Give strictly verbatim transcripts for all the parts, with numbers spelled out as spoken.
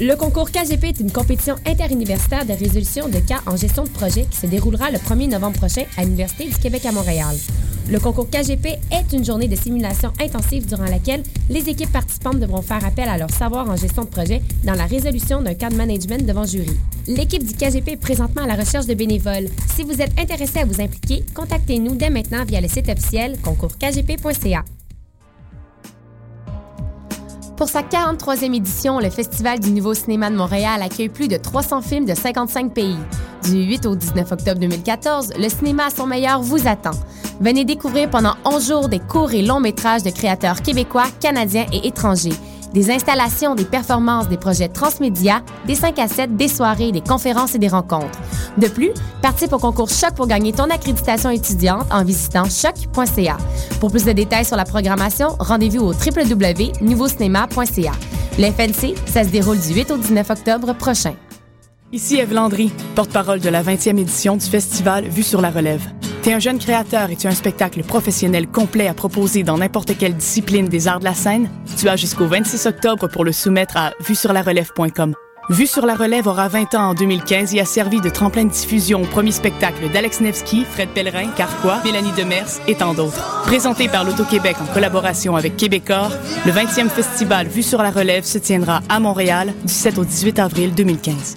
Le concours K G P est une compétition interuniversitaire de résolution de cas en gestion de projet qui se déroulera le premier novembre prochain à l'Université du Québec à Montréal. Le concours K G P est une journée de simulation intensive durant laquelle les équipes participantes devront faire appel à leur savoir en gestion de projet dans la résolution d'un cas de management devant jury. L'équipe du K G P est présentement à la recherche de bénévoles. Si vous êtes intéressé à vous impliquer, contactez-nous dès maintenant via le site officiel concours k g p point c a. Pour sa quarante-troisième édition, le Festival du Nouveau Cinéma de Montréal accueille plus de trois cents films de cinquante-cinq pays. Du huit au dix-neuf octobre deux mille quatorze, le cinéma à son meilleur vous attend. Venez découvrir pendant onze jours des courts et longs métrages de créateurs québécois, canadiens et étrangers. Des installations, des performances, des projets transmédia, des cinq à sept, des soirées, des conférences et des rencontres. De plus, participe au concours Choc pour gagner ton accréditation étudiante en visitant choc point c a. Pour plus de détails sur la programmation, rendez-vous au w w w point nouveau cinéma point c a. Le F N C, ça se déroule du huit au dix-neuf octobre prochain. Ici Eve Landry, porte-parole de la vingtième édition du festival Vues sur la Relève. T'es un jeune créateur et tu as un spectacle professionnel complet à proposer dans n'importe quelle discipline des arts de la scène? Tu as jusqu'au vingt-six octobre pour le soumettre à vues sur la relève point com. Vues sur la Relève aura vingt ans en deux mille quinze et a servi de tremplin de diffusion au premier spectacle d'Alex Nevsky, Fred Pellerin, Carquois, Mélanie Demers et tant d'autres. Présenté par l'Auto-Québec en collaboration avec Québecor, le vingtième festival Vues sur la Relève se tiendra à Montréal du sept au dix-huit avril deux mille quinze.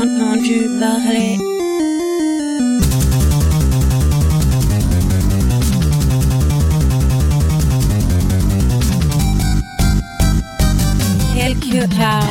Entendu parler. Quelque part.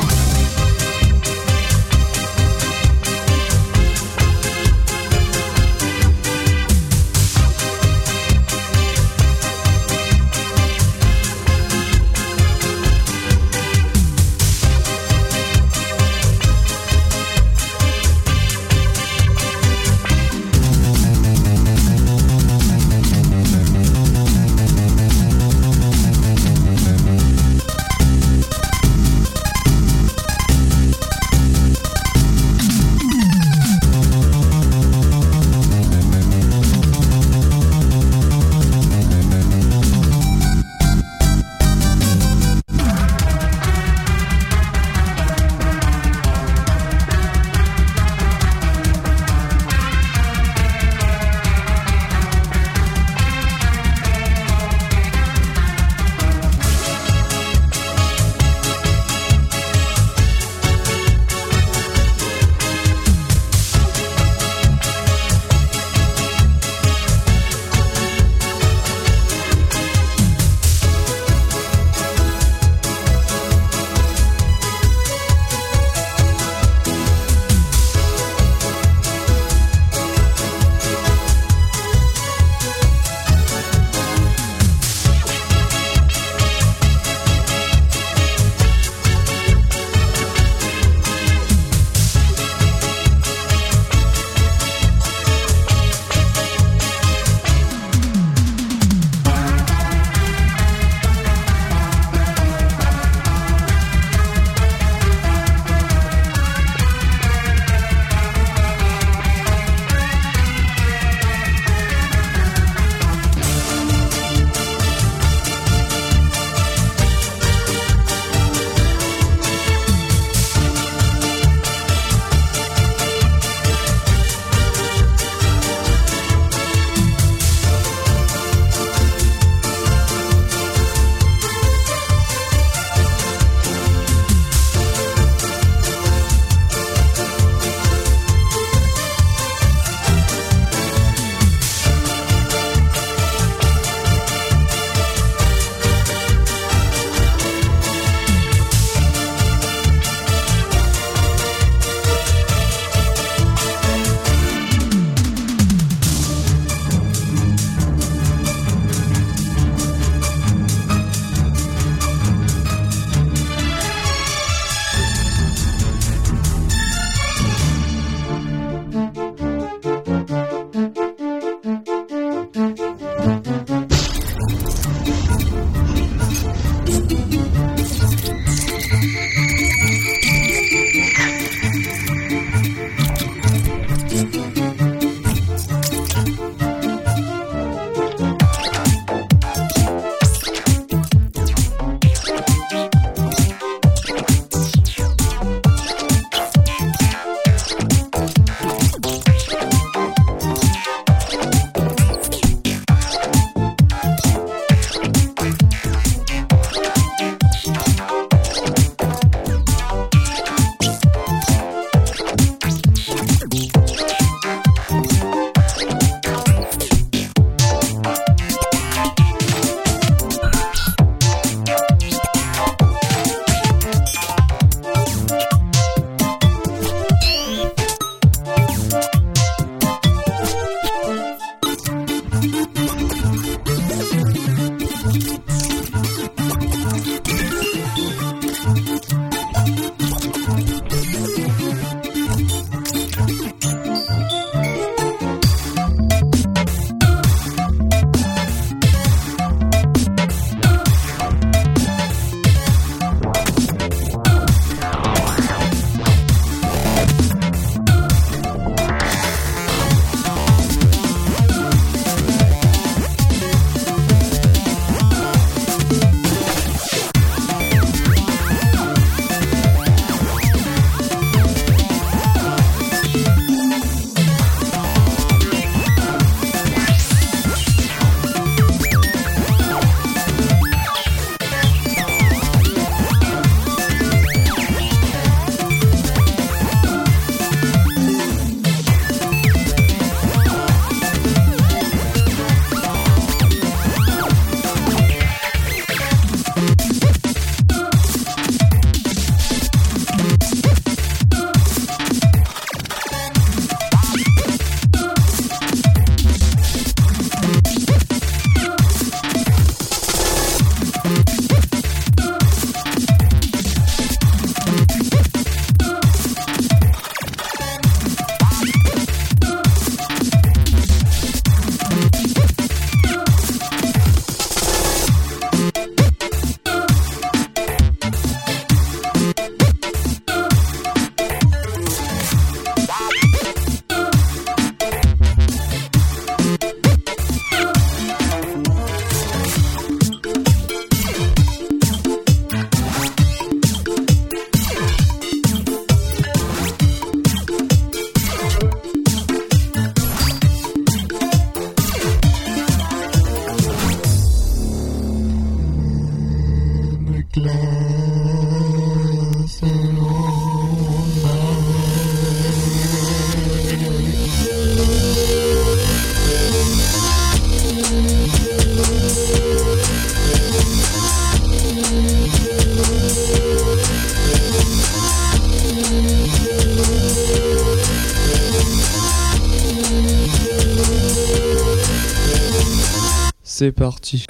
C'est parti.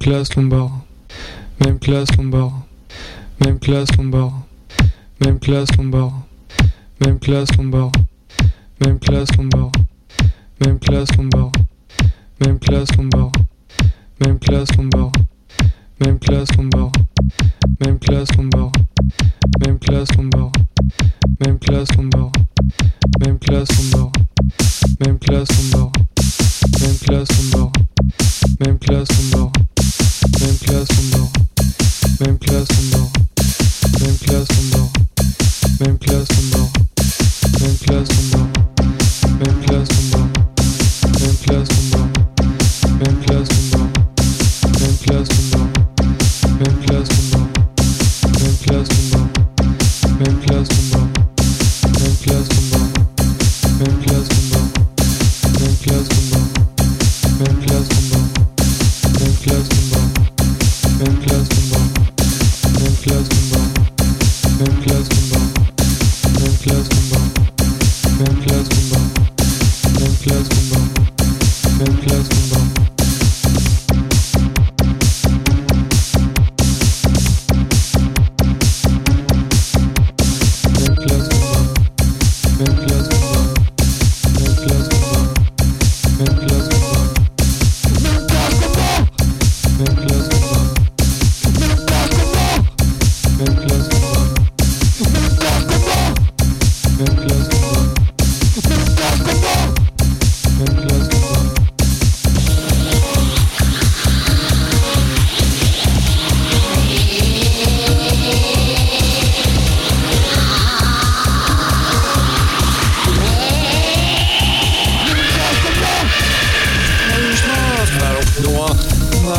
Classe Lombard, même classe Lombard, même classe Lombard, même classe Lombard, même classe Lombard, même classe Lombard, même classe Lombard, même classe Lombard, même classe Lombard, même classe Lombard, même classe Lombard, même classe Lombard, même classe Lombard, même classe Lombard, même classe Lombard, même classe Lombard, même classe Lombard. Même classe on dort, même classe on dort, même classe on dort, même classe on dort, même classe on dort, même classe on dort, même classe on dort, même classe on dort, même classe on dort, même classe on dort, même classe on dort, même classe on dort, même classe on dort, même classe on dort, même classe.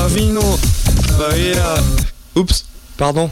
vino, paella. Oups, pardon.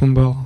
Lombard.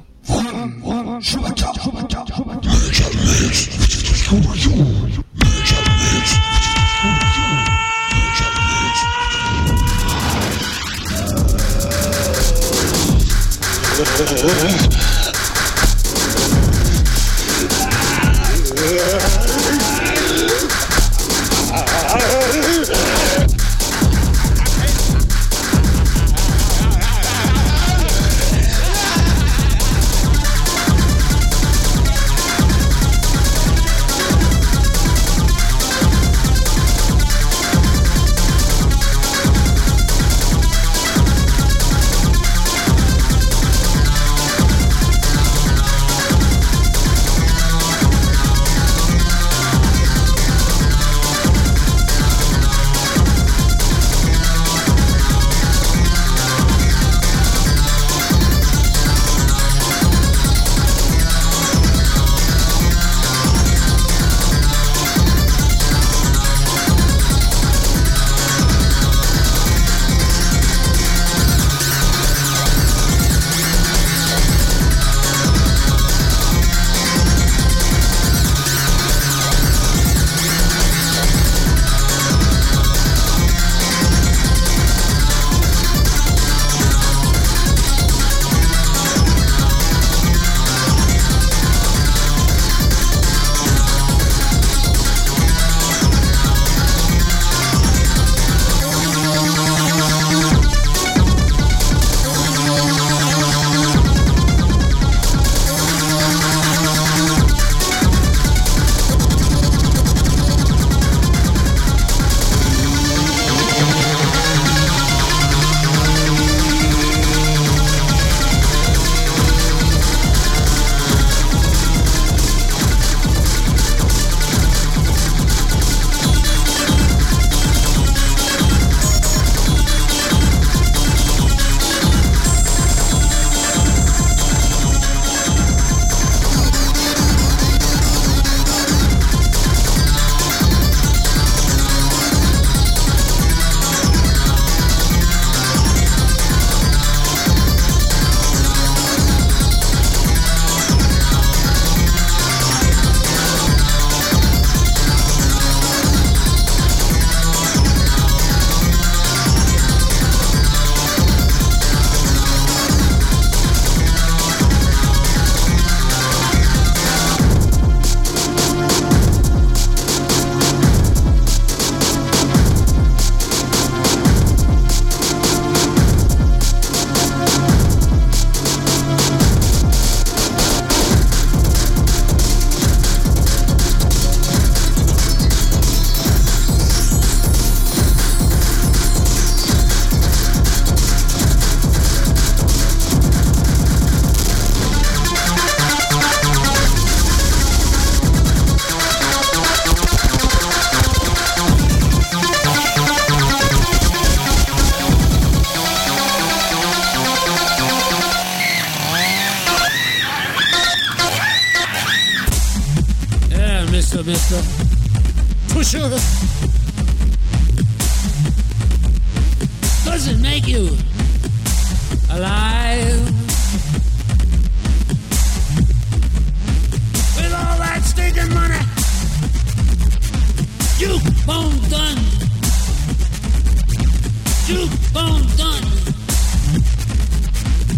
You've bone done.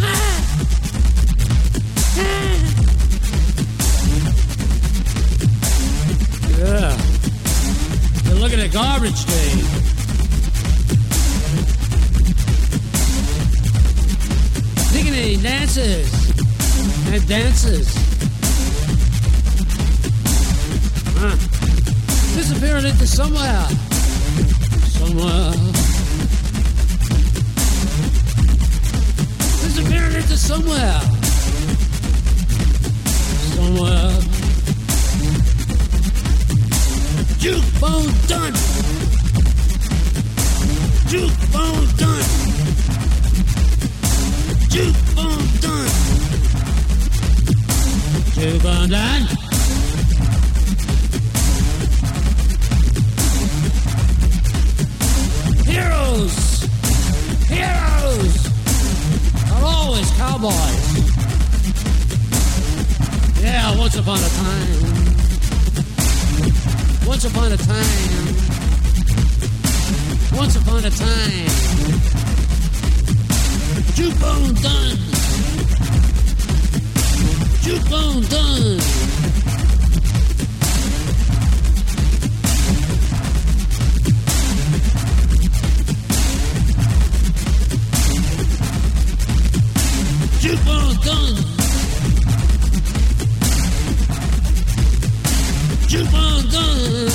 Ah! garbage day. Diggity dances and dances. Huh. Disappearing into somewhere. Somewhere. Disappearing into somewhere. Somewhere. Juke bone done. Juke bone done. Juke bone done. Juke bone done. Heroes, heroes are always cowboys. Yeah, once upon a time. Once upon a time. Once upon a time. Juke bone done. Juke bone done. Juke bone done. Juke bone done.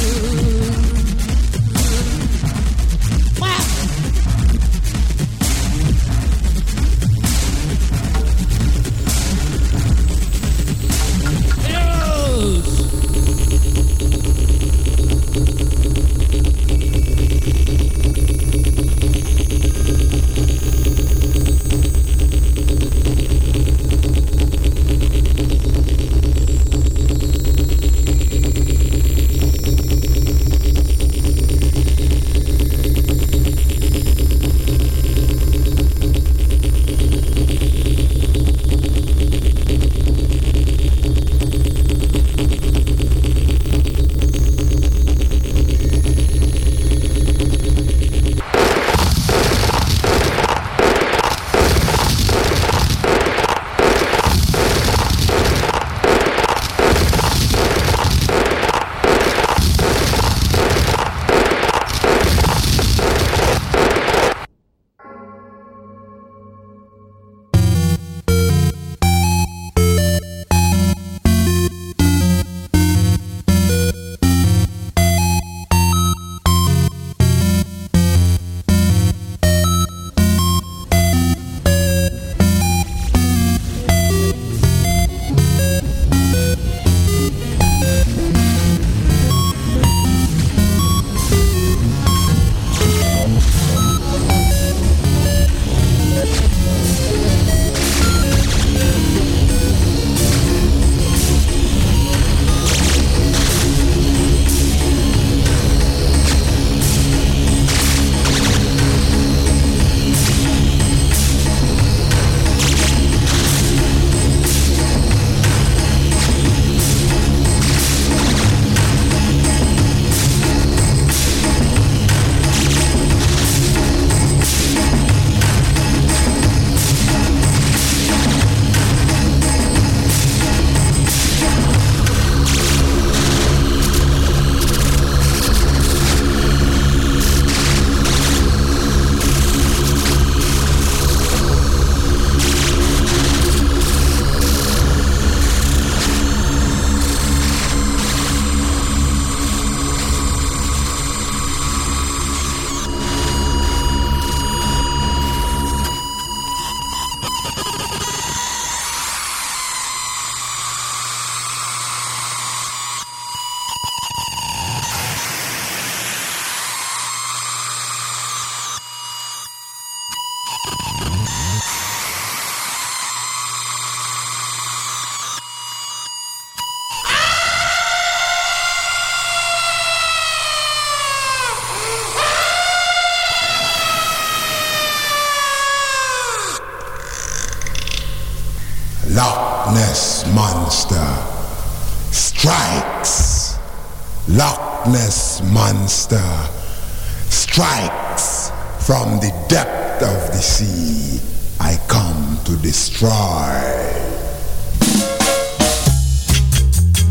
Strikes from the depth of the sea. I come to destroy.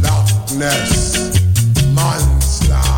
Loch Ness Monster.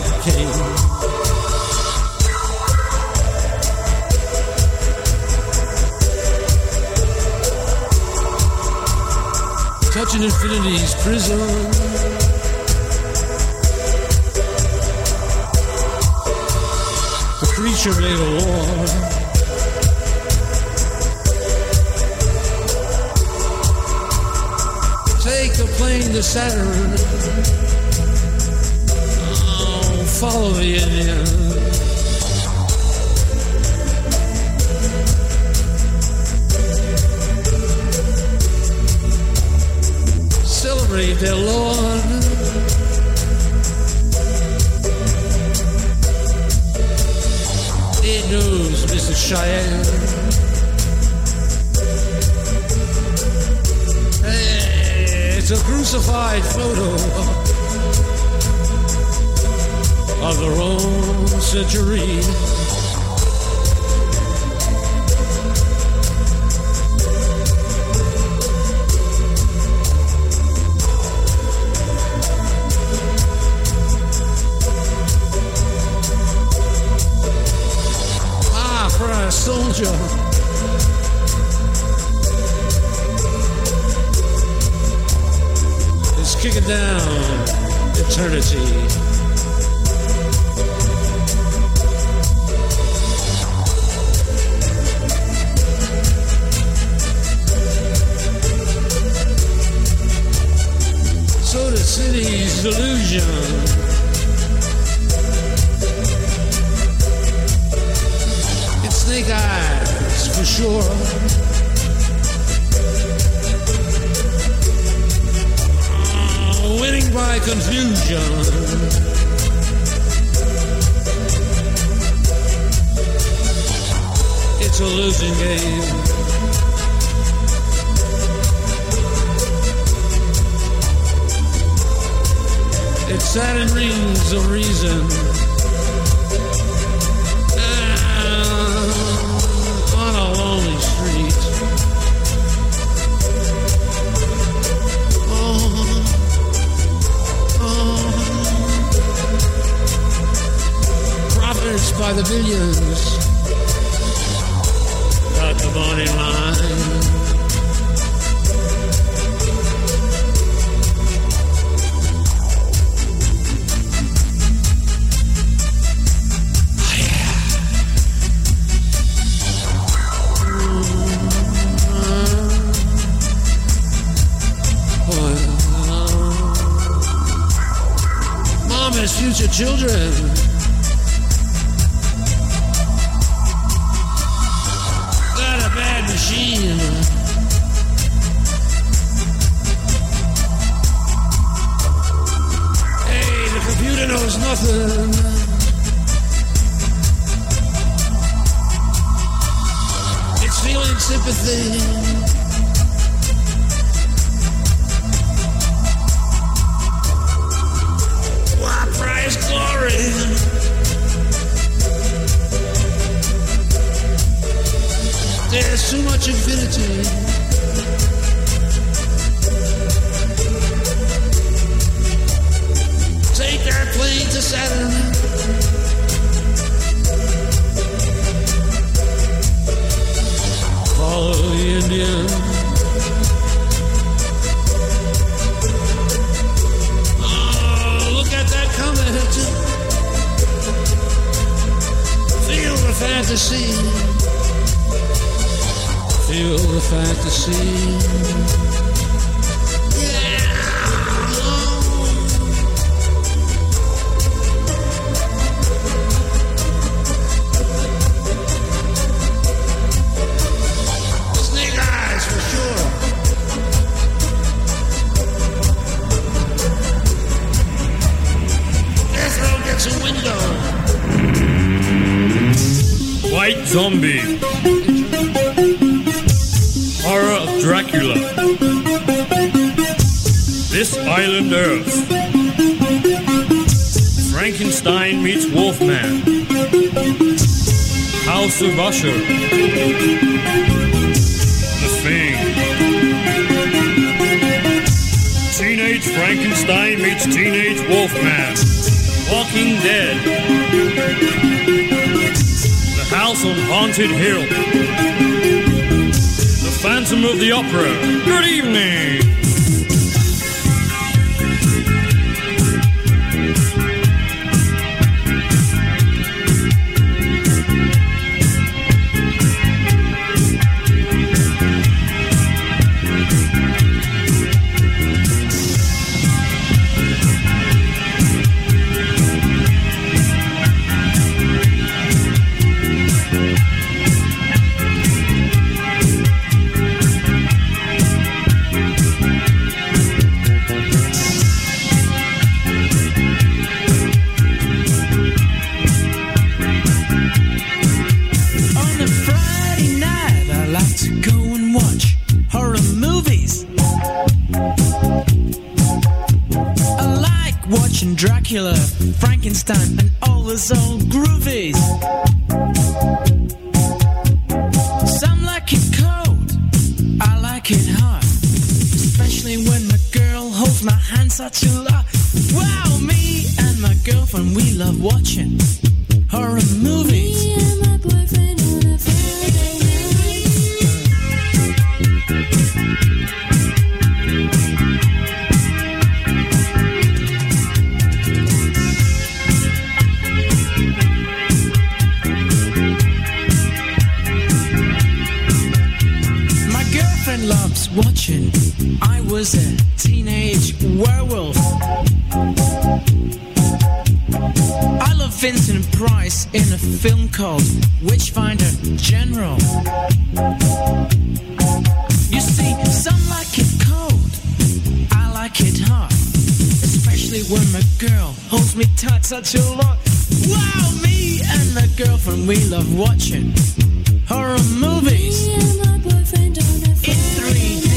decay. Touching infinity's prison. The creature made a war. Take the plane to Saturn. Oh, follow the Indian. Their Lord, it knows Missus Cheyenne. Hey, it's a crucified photo of the wrong century. Soldier, is kicking down eternity. So the city's delusion. Eyes for sure. Oh, winning by confusion. It's a losing game. It's Saturn rings of reason. By the billions, got the body line. Oh, yeah. Oh, yeah. Mom and future children. Walking Dead, The House on Haunted Hill, The Phantom of the Opera. Good evening. Frankenstein and all those old groovies. Some like it cold, I like it hot, especially when my girl holds my hand such a lot. Wow, me and my girlfriend, we love watching horror movies. Me and my boyfriend on a Friday night. Watching, I was a teenage werewolf. I love Vincent Price in a film called Witchfinder General. You see, some like it cold, I like it hot, especially when my girl holds me tight such a lot. Wow, me and my girlfriend, we love watching horror movies. Me and my boyfriend on a Friday night.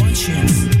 Watching